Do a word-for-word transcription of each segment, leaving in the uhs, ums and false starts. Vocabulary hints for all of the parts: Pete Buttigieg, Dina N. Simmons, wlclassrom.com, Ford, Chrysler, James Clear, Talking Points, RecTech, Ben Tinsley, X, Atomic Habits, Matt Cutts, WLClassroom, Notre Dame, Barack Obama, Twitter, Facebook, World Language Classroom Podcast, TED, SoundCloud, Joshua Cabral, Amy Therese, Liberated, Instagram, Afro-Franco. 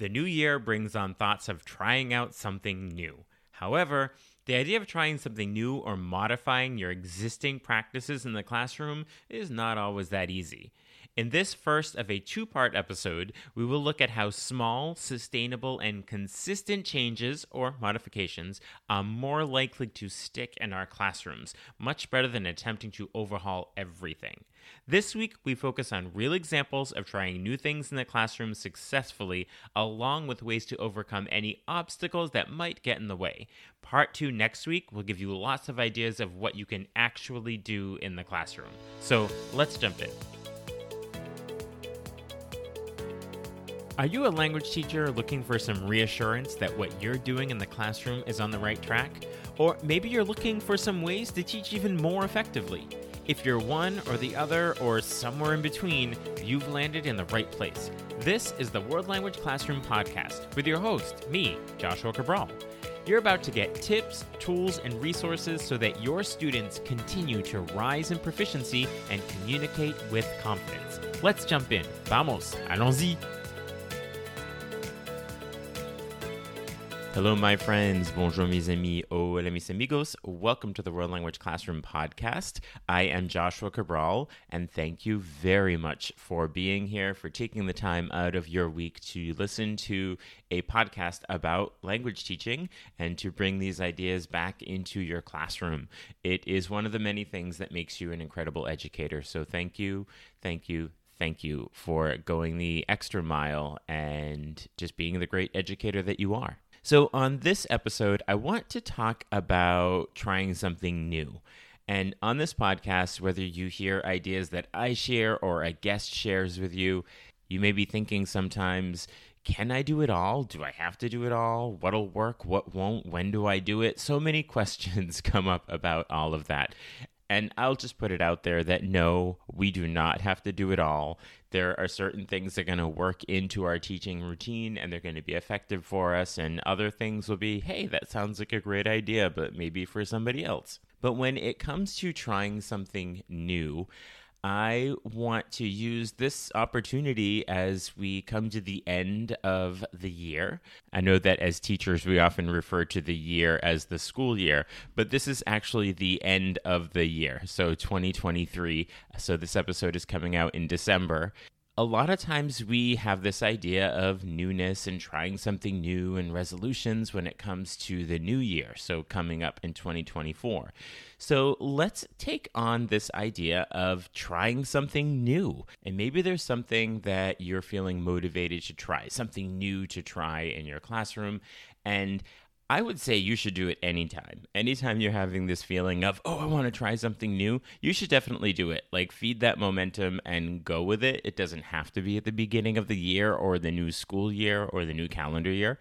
The new year brings on thoughts of trying out something new. However, the idea of trying something new or modifying your existing practices in the classroom is not always that easy. In this first of a two-part episode, we will look at how small, sustainable, and consistent changes or modifications are more likely to stick in our classrooms, much better than attempting to overhaul everything. This week, we focus on real examples of trying new things in the classroom successfully, along with ways to overcome any obstacles that might get in the way. Part two next week will give you lots of ideas of what you can actually do in the classroom. So let's jump in. Are you a language teacher looking for some reassurance that what you're doing in the classroom is on the right track? Or maybe you're looking for some ways to teach even more effectively. If you're one or the other or somewhere in between, you've landed in the right place. This is the World Language Classroom Podcast with your host, me, Joshua Cabral. You're about to get tips, tools, and resources so that your students continue to rise in proficiency and communicate with confidence. Let's jump in. Vamos, allons-y. Hello, my friends. Bonjour, mes amis. Hola, mis amigos. Welcome to the World Language Classroom Podcast. I am Joshua Cabral, and thank you very much for being here, for taking the time out of your week to listen to a podcast about language teaching and to bring these ideas back into your classroom. It is one of the many things that makes you an incredible educator. So thank you, thank you, thank you for going the extra mile and just being the great educator that you are. So on this episode, I want to talk about trying something new. And on this podcast, whether you hear ideas that I share or a guest shares with you, you may be thinking sometimes, can I do it all? Do I have to do it all? What'll work? What won't? When do I do it? So many questions come up about all of that. And I'll just put it out there that no, we do not have to do it all. There are certain things that are going to work into our teaching routine and they're going to be effective for us, and other things will be, hey, that sounds like a great idea, but maybe for somebody else. But when it comes to trying something new, I want to use this opportunity as we come to the end of the year. I know that as teachers, we often refer to the year as the school year, but this is actually the end of the year, so twenty twenty-three. So this episode is coming out in December. A lot of times we have this idea of newness and trying something new and resolutions when it comes to the new year, so coming up in twenty twenty-four. So let's take on this idea of trying something new. And maybe there's something that you're feeling motivated to try, something new to try in your classroom. And I would say you should do it anytime. Anytime you're having this feeling of, oh, I want to try something new, you should definitely do it. Like, feed that momentum and go with it. It doesn't have to be at the beginning of the year or the new school year or the new calendar year.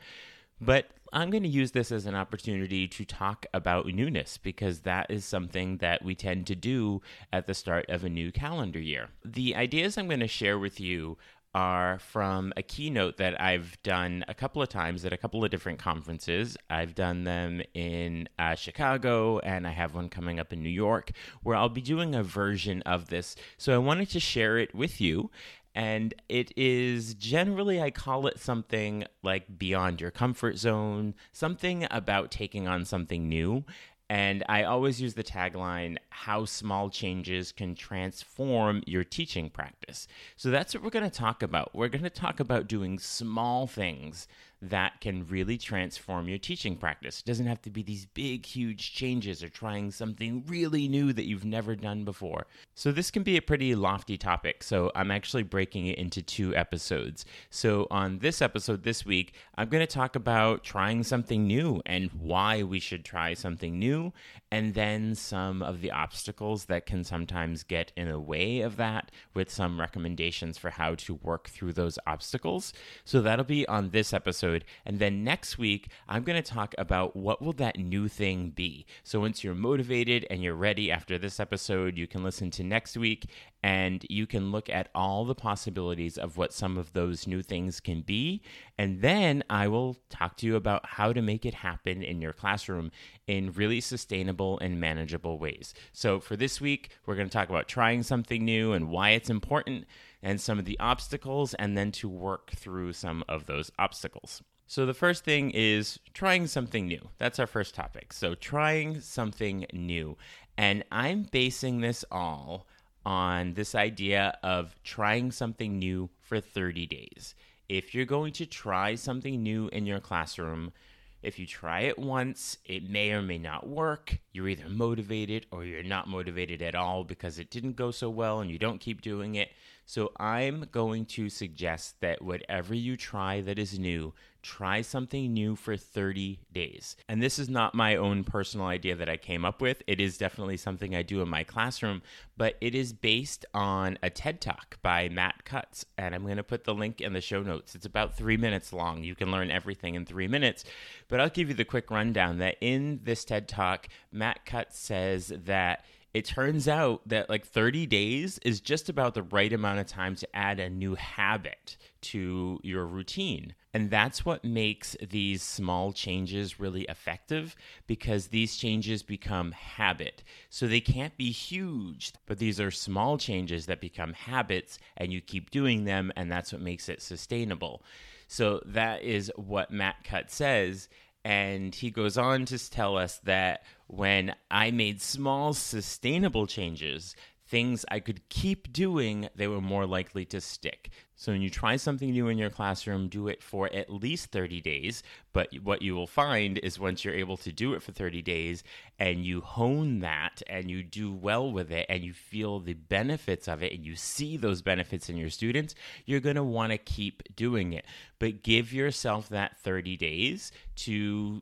But I'm going to use this as an opportunity to talk about newness, because that is something that we tend to do at the start of a new calendar year. The ideas I'm going to share with you are from a keynote that I've done a couple of times at a couple of different conferences. I've done them in uh, Chicago, and I have one coming up in New York, where I'll be doing a version of this. So I wanted to share it with you. And it is generally, I call it something like beyond your comfort zone, something about taking on something new. And I always use the tagline, how small changes can transform your teaching practice. So that's what we're going to talk about. We're going to talk about doing small things that can really transform your teaching practice. It doesn't have to be these big, huge changes or trying something really new that you've never done before. So this can be a pretty lofty topic. So I'm actually breaking it into two episodes. So on this episode this week, I'm going to talk about trying something new and why we should try something new, and then some of the obstacles that can sometimes get in the way of that, with some recommendations for how to work through those obstacles. So that'll be on this episode. And then next week, I'm going to talk about what will that new thing be. So once you're motivated and you're ready after this episode, you can listen to next week and you can look at all the possibilities of what some of those new things can be. And then I will talk to you about how to make it happen in your classroom in really sustainable and manageable ways. So for this week, we're going to talk about trying something new and why it's important. and some of the obstacles, and then to work through some of those obstacles. So the first thing is trying something new. That's our first topic. So trying something new. And I'm basing this all on this idea of trying something new for thirty days. If you're going to try something new in your classroom, if you try it once, it may or may not work. You're either motivated or you're not motivated at all because it didn't go so well and you don't keep doing it. So I'm going to suggest that whatever you try that is new, try something new for thirty days. And this is not my own personal idea that I came up with. It is definitely something I do in my classroom, but it is based on a TED Talk by Matt Cutts, and I'm going to put the link in the show notes. It's about three minutes long. You can learn everything in three minutes, but I'll give you the quick rundown that in this TED Talk, Matt Cutts says that it turns out that like thirty days is just about the right amount of time to add a new habit to your routine. And that's what makes these small changes really effective, because these changes become habit. So they can't be huge, but these are small changes that become habits, and you keep doing them, and that's what makes it sustainable. So that is what Matt Cutts says. And he goes on to tell us that when I made small, sustainable changes, things I could keep doing, they were more likely to stick. So when you try something new in your classroom, do it for at least thirty days. But what you will find is once you're able to do it for thirty days and you hone that and you do well with it and you feel the benefits of it and you see those benefits in your students, you're going to want to keep doing it. But give yourself that thirty days to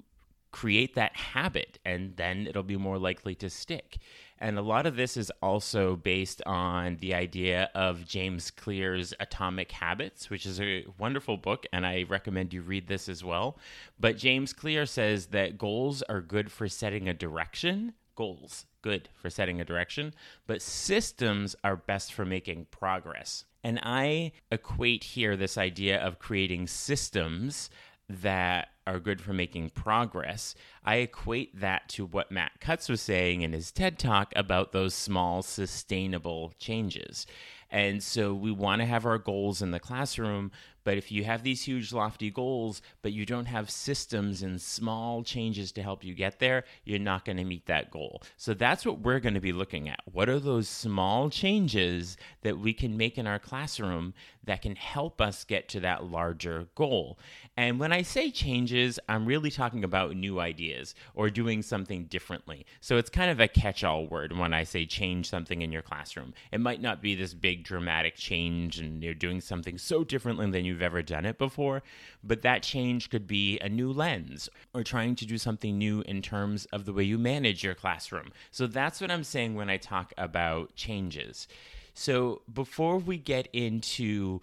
create that habit, and then it'll be more likely to stick. And a lot of this is also based on the idea of James Clear's Atomic Habits, which is a wonderful book, and I recommend you read this as well. But James Clear says that goals are good for setting a direction. Goals, good for setting a direction, but systems are best for making progress. And I equate here this idea of creating systems that are good for making progress. I equate that to what Matt Cutts was saying in his TED Talk about those small, sustainable changes. And so we want to have our goals in the classroom, but if you have these huge, lofty goals, but you don't have systems and small changes to help you get there, you're not going to meet that goal. So that's what we're going to be looking at. What are those small changes that we can make in our classroom that can help us get to that larger goal? And when I say changes, I'm really talking about new ideas or doing something differently. So it's kind of a catch-all word when I say change something in your classroom. It might not be this big, dramatic change and you're doing something so differently than you you've ever done it before, but that change could be a new lens or trying to do something new in terms of the way you manage your classroom. So that's what I'm saying when I talk about changes. So before we get into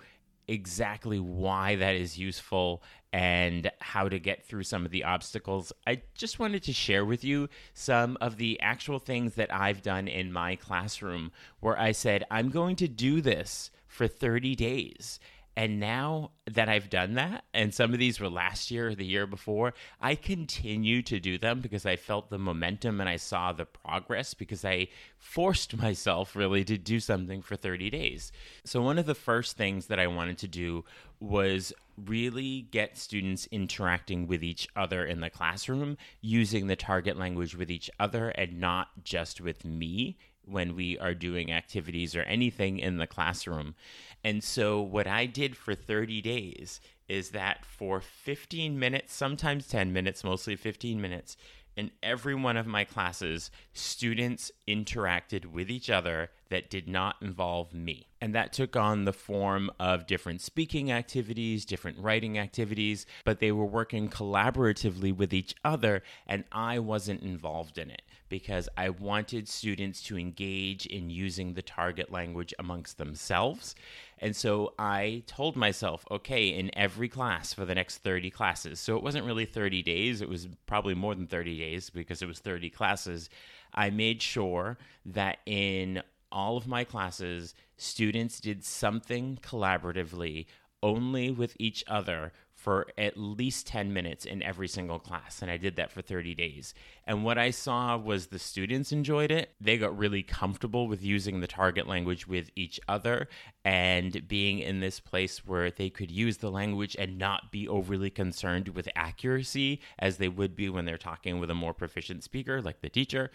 exactly why that is useful and how to get through some of the obstacles, I just wanted to share with you some of the actual things that I've done in my classroom where I said, I'm going to do this for thirty days. And now that I've done that, and some of these were last year or the year before, I continue to do them because I felt the momentum and I saw the progress because I forced myself really to do something for thirty days. So one of the first things that I wanted to do was really get students interacting with each other in the classroom, using the target language with each other and not just with me when we are doing activities or anything in the classroom. And so what I did for thirty days is that for fifteen minutes, sometimes ten minutes, mostly fifteen minutes, in every one of my classes, students interacted with each other that did not involve me. And that took on the form of different speaking activities, different writing activities, but they were working collaboratively with each other, and I wasn't involved in it because I wanted students to engage in using the target language amongst themselves. And so I told myself, okay, in every class for the next thirty classes, so it wasn't really thirty days, it was probably more than thirty days because it was thirty classes, I made sure that in all of my classes, students did something collaboratively only with each other for at least ten minutes in every single class. And I did that for thirty days. And what I saw was the students enjoyed it. They got really comfortable with using the target language with each other and being in this place where they could use the language and not be overly concerned with accuracy as they would be when they're talking with a more proficient speaker like the teacher.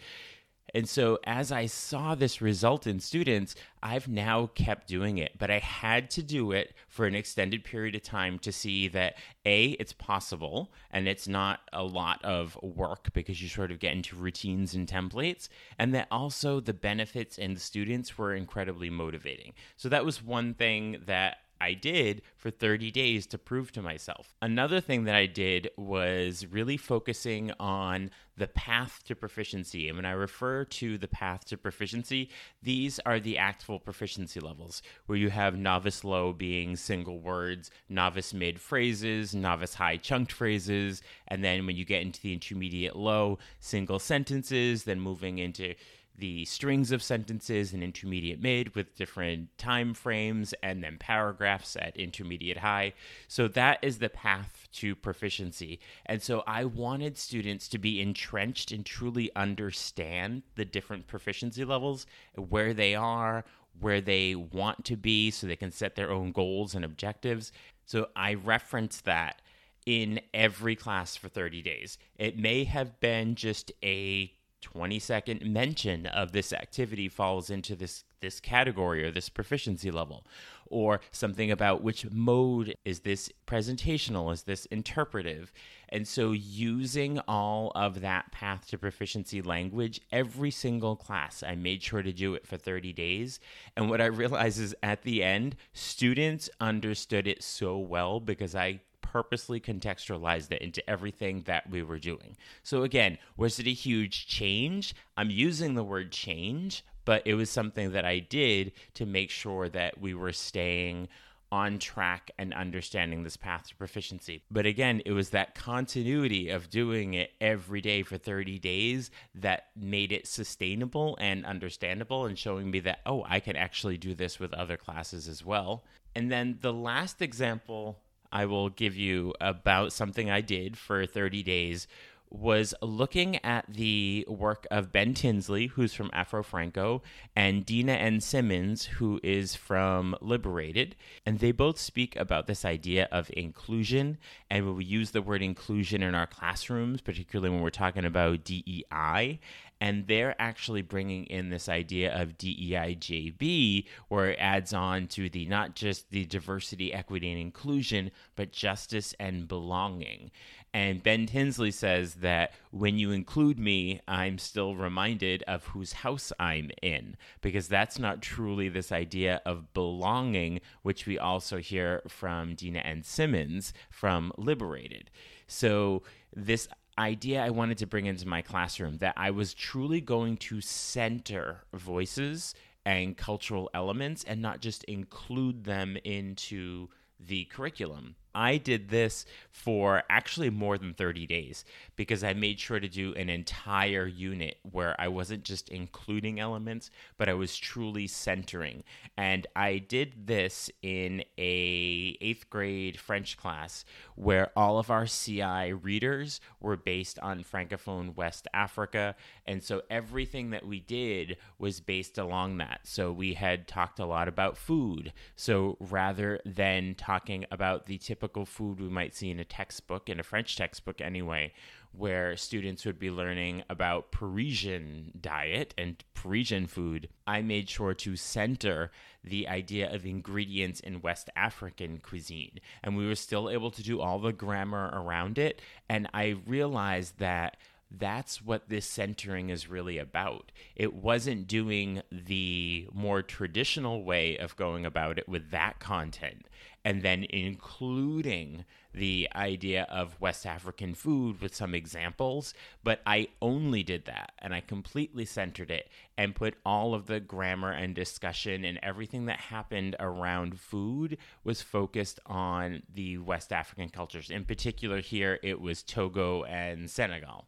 And so as I saw this result in students, I've now kept doing it, but I had to do it for an extended period of time to see that, A, it's possible, and it's not a lot of work because you sort of get into routines and templates, and that also the benefits in the students were incredibly motivating. So that was one thing that I did for thirty days to prove to myself. Another thing that I did was really focusing on the path to proficiency. And when I refer to the path to proficiency, these are the actual proficiency levels, where you have novice low being single words, novice mid phrases, novice high chunked phrases, and then when you get into the intermediate low, single sentences, then moving into the strings of sentences in intermediate mid with different time frames, and then paragraphs at intermediate high. So that is the path to proficiency. And so I wanted students to be entrenched and truly understand the different proficiency levels, where they are, where they want to be, so they can set their own goals and objectives. So I referenced that in every class for thirty days. It may have been just a twenty second mention of this activity falls into this this category or this proficiency level, or something about which mode is this presentational, is this interpretive. And so using all of that path to proficiency language, every single class, I made sure to do it for thirty days. And what I realized is at the end, students understood it so well because I purposely contextualized it into everything that we were doing. So again, was it a huge change? I'm using the word change, but it was something that I did to make sure that we were staying on track and understanding this path to proficiency. But again, it was that continuity of doing it every day for thirty days that made it sustainable and understandable, and showing me that, oh, I can actually do this with other classes as well. And then the last example I will give you about something I did for thirty days was looking at the work of Ben Tinsley, who's from Afro-Franco, and Dina N. Simmons, who is from Liberated. And they both speak about this idea of inclusion. And when we use the word inclusion in our classrooms, particularly when we're talking about D E I, and they're actually bringing in this idea of D E I J B, where it adds on to the not just the diversity, equity, and inclusion, but justice and belonging. And Ben Tinsley says that when you include me, I'm still reminded of whose house I'm in, because that's not truly this idea of belonging, which we also hear from Dina N. Simmons from Liberated. So this idea I wanted to bring into my classroom, that I was truly going to center voices and cultural elements and not just include them into the curriculum. I did this for actually more than thirty days, because I made sure to do an entire unit where I wasn't just including elements, but I was truly centering. And I did this in a eighth grade French class where all of our C I readers were based on Francophone West Africa. And so everything that we did was based along that. So we had talked a lot about food. So rather than talking about the typical food we might see in a textbook, in a French textbook anyway, where students would be learning about Parisian diet and Parisian food, I made sure to center the idea of ingredients in West African cuisine. And we were still able to do all the grammar around it. And I realized that that's what this centering is really about. It wasn't doing the more traditional way of going about it with that content, and then including the idea of West African food with some examples, but I only did that, and I completely centered it and put all of the grammar and discussion and everything that happened around food was focused on the West African cultures. In particular here, it was Togo and Senegal.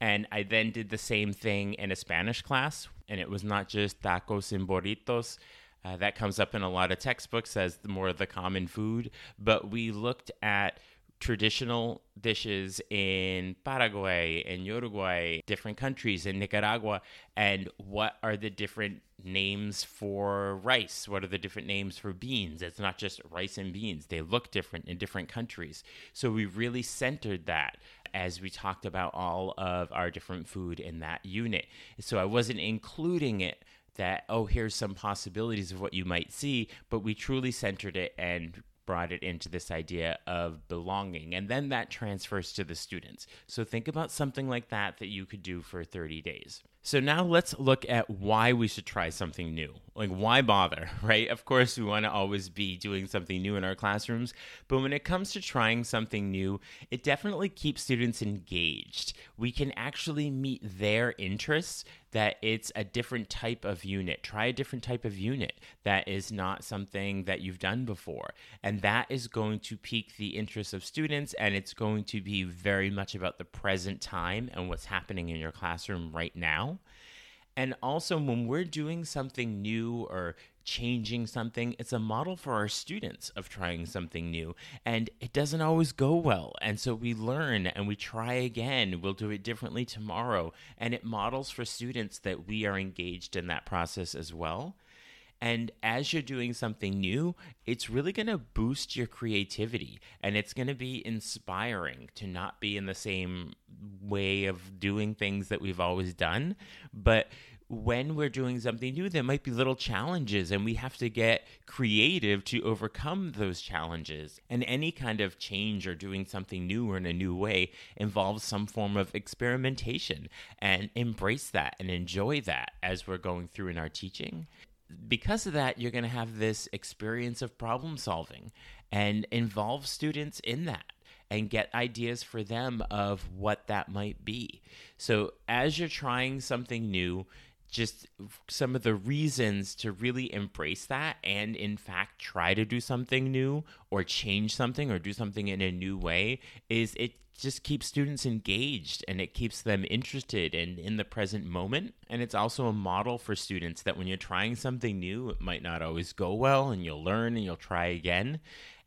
And I then did the same thing in a Spanish class, and it was not just tacos and burritos. Uh, that comes up in a lot of textbooks as the more of the common food, but we looked at traditional dishes in Paraguay and Uruguay, different countries in Nicaragua, and what are the different names for rice? What are the different names for beans? It's not just rice and beans. They look different in different countries. So we really centered that as we talked about all of our different food in that unit. So I wasn't including it that, oh, here's some possibilities of what you might see, but we truly centered it and brought it into this idea of belonging. And then that transfers to the students. So think about something like that that you could do for thirty days. So now let's look at why we should try something new. Like, why bother, right? Of course, we want to always be doing something new in our classrooms, but when it comes to trying something new, it definitely keeps students engaged. We can actually meet their interests, that it's a different type of unit. Try a different type of unit that is not something that you've done before. And that is going to pique the interest of students, and it's going to be very much about the present time and what's happening in your classroom right now. And also, when we're doing something new or changing something, it's a model for our students of trying something new. And it doesn't always go well. And so we learn and we try again. We'll do it differently tomorrow. And it models for students that we are engaged in that process as well. And as you're doing something new, it's really going to boost your creativity, and it's going to be inspiring to not be in the same way of doing things that we've always done. But when we're doing something new, there might be little challenges, and we have to get creative to overcome those challenges. And any kind of change or doing something new or in a new way involves some form of experimentation, and embrace that and enjoy that as we're going through in our teaching. Because of that, you're going to have this experience of problem solving, and involve students in that and get ideas for them of what that might be. So as you're trying something new, just some of the reasons to really embrace that and, in fact, try to do something new or change something or do something in a new way is it just keeps students engaged, and it keeps them interested and in the present moment. And it's also a model for students that when you're trying something new, it might not always go well, and you'll learn and you'll try again.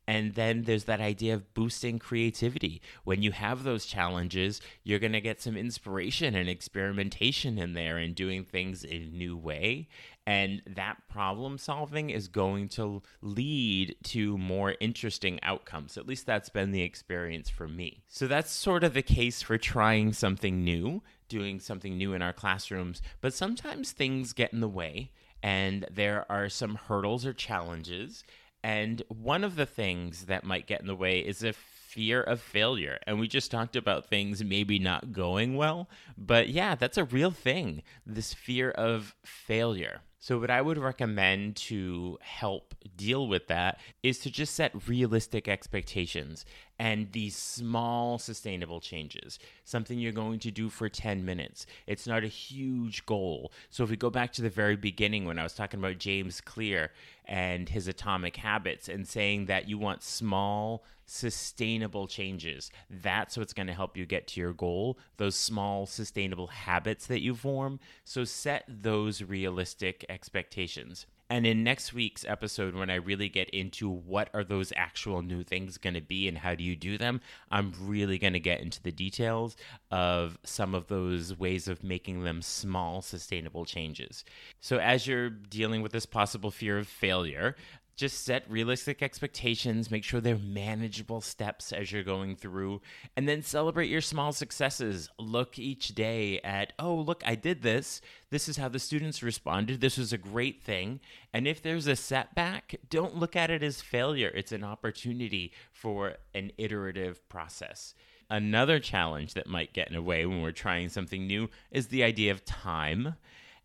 And then there's that idea of boosting creativity. When you have those challenges, you're going to get some inspiration and experimentation in there and doing things in a new way. And that problem solving is going to lead to more interesting outcomes. At least that's been the experience for me. So that's sort of the case for trying something new, doing something new in our classrooms. But sometimes things get in the way, and there are some hurdles or challenges. And one of the things that might get in the way is a fear of failure. And we just talked about things maybe not going well, but yeah, that's a real thing, this fear of failure. So what I would recommend to help deal with that is to just set realistic expectations and these small sustainable changes, something you're going to do for ten minutes. It's not a huge goal. So if we go back to the very beginning when I was talking about James Clear and his Atomic Habits and saying that you want small, sustainable changes, that's what's going to help you get to your goal, those small, sustainable habits that you form. So set those realistic expectations. And in next week's episode, when I really get into what are those actual new things going to be and how do you do them, I'm really going to get into the details of some of those ways of making them small, sustainable changes. So as you're dealing with this possible fear of failure, just set realistic expectations, make sure they're manageable steps as you're going through, and then celebrate your small successes. Look each day at, oh, look, I did this. This is how the students responded. This was a great thing. And if there's a setback, don't look at it as failure. It's an opportunity for an iterative process. Another challenge that might get in the way when we're trying something new is the idea of time.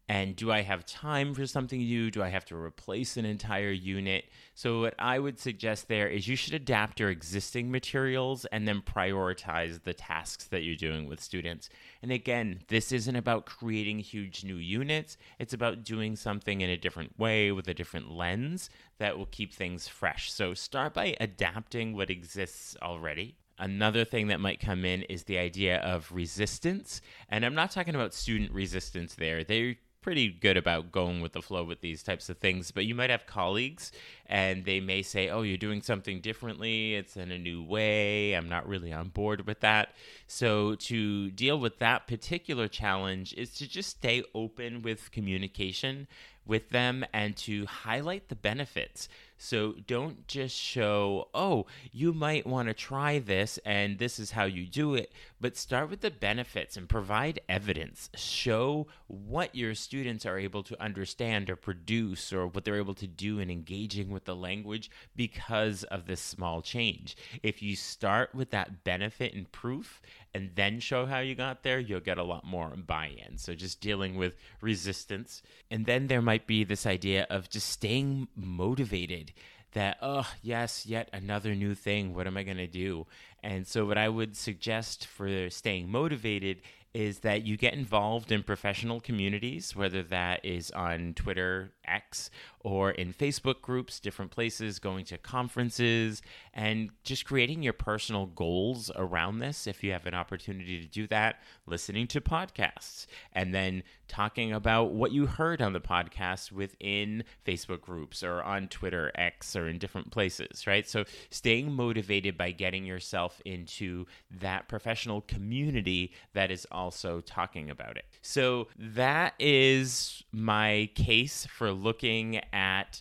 And do I have time for something new? Do I have to replace an entire unit? So what I would suggest there is you should adapt your existing materials and then prioritize the tasks that you're doing with students. And again, this isn't about creating huge new units. It's about doing something in a different way with a different lens that will keep things fresh. So start by adapting what exists already. Another thing that might come in is the idea of resistance. And I'm not talking about student resistance there. They pretty good about going with the flow with these types of things, but you might have colleagues and they may say, oh, you're doing something differently. It's in a new way. I'm not really on board with that. So to deal with that particular challenge is to just stay open with communication with them and to highlight the benefits. So don't just show, oh, you might want to try this and this is how you do it, but start with the benefits and provide evidence. Show what your students are able to understand or produce or what they're able to do in engaging with the language because of this small change. If you start with that benefit and proof and then show how you got there, you'll get a lot more buy-in. So just dealing with resistance. And then there might be this idea of just staying motivated. That, oh, yes, yet another new thing. What am I going to do? And so what I would suggest for staying motivated is that you get involved in professional communities, whether that is on Twitter, X, or in Facebook groups, different places, going to conferences, and just creating your personal goals around this if you have an opportunity to do that, listening to podcasts, and then talking about what you heard on the podcast within Facebook groups or on Twitter, X, or in different places, right? So staying motivated by getting yourself into that professional community that is also talking about it. So that is my case for looking at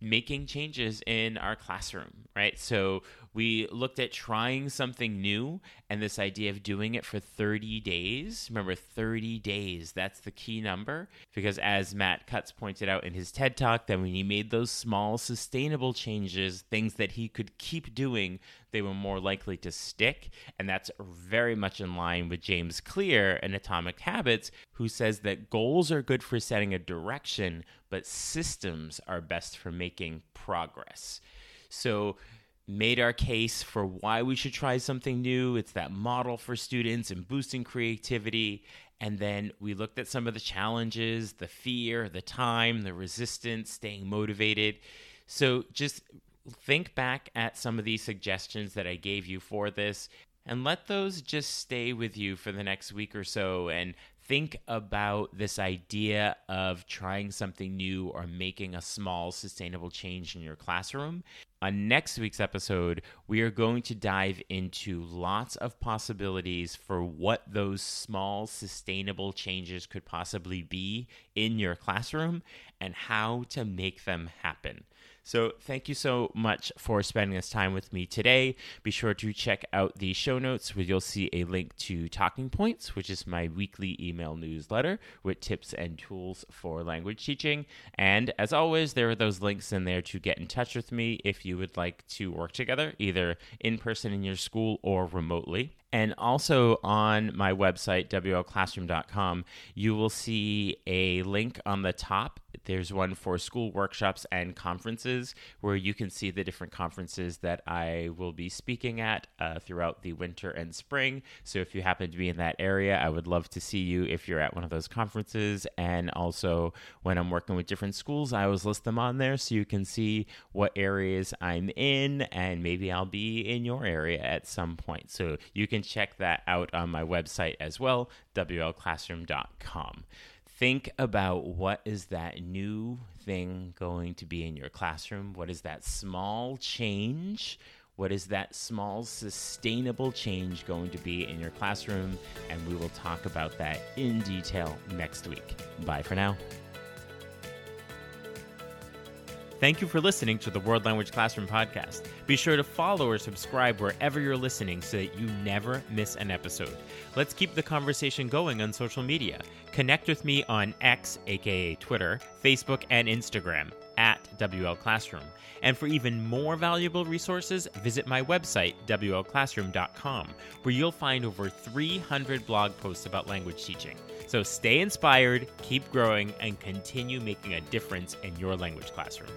making changes in our classroom, right? So we looked at trying something new and this idea of doing it for thirty days. Remember, thirty days, that's the key number, because as Matt Cutts pointed out in his TED Talk, that when he made those small sustainable changes, things that he could keep doing, they were more likely to stick. And that's very much in line with James Clear in Atomic Habits, who says that goals are good for setting a direction, but systems are best for making progress. So made our case for why we should try something new. It's that model for students and boosting creativity. And then we looked at some of the challenges, the fear, the time, the resistance, staying motivated. So just think back at some of these suggestions that I gave you for this and let those just stay with you for the next week or so and think about this idea of trying something new or making a small sustainable change in your classroom. On next week's episode, we are going to dive into lots of possibilities for what those small sustainable changes could possibly be in your classroom and how to make them happen. So thank you so much for spending this time with me today. Be sure to check out the show notes where you'll see a link to Talking Points, which is my weekly email newsletter with tips and tools for language teaching. And as always, there are those links in there to get in touch with me if you would like to work together, either in person in your school or remotely. And also on my website, w l classroom dot com, you will see a link on the top. There's one for school workshops and conferences where you can see the different conferences that I will be speaking at uh, throughout the winter and spring. So if you happen to be in that area, I would love to see you if you're at one of those conferences. And also when I'm working with different schools, I always list them on there so you can see what areas I'm in, and maybe I'll be in your area at some point. So you can check that out on my website as well, w l classroom dot com. Think about what is that new thing going to be in your classroom? What is that small change? What is that small sustainable change going to be in your classroom? And we will talk about that in detail next week. Bye for now. Thank you for listening to the World Language Classroom Podcast. Be sure to follow or subscribe wherever you're listening so that you never miss an episode. Let's keep the conversation going on social media. Connect with me on X, aka Twitter, Facebook, and Instagram at W L Classroom. And for even more valuable resources, visit my website, w l classroom dot com, where you'll find over three hundred blog posts about language teaching. So stay inspired, keep growing, and continue making a difference in your language classroom.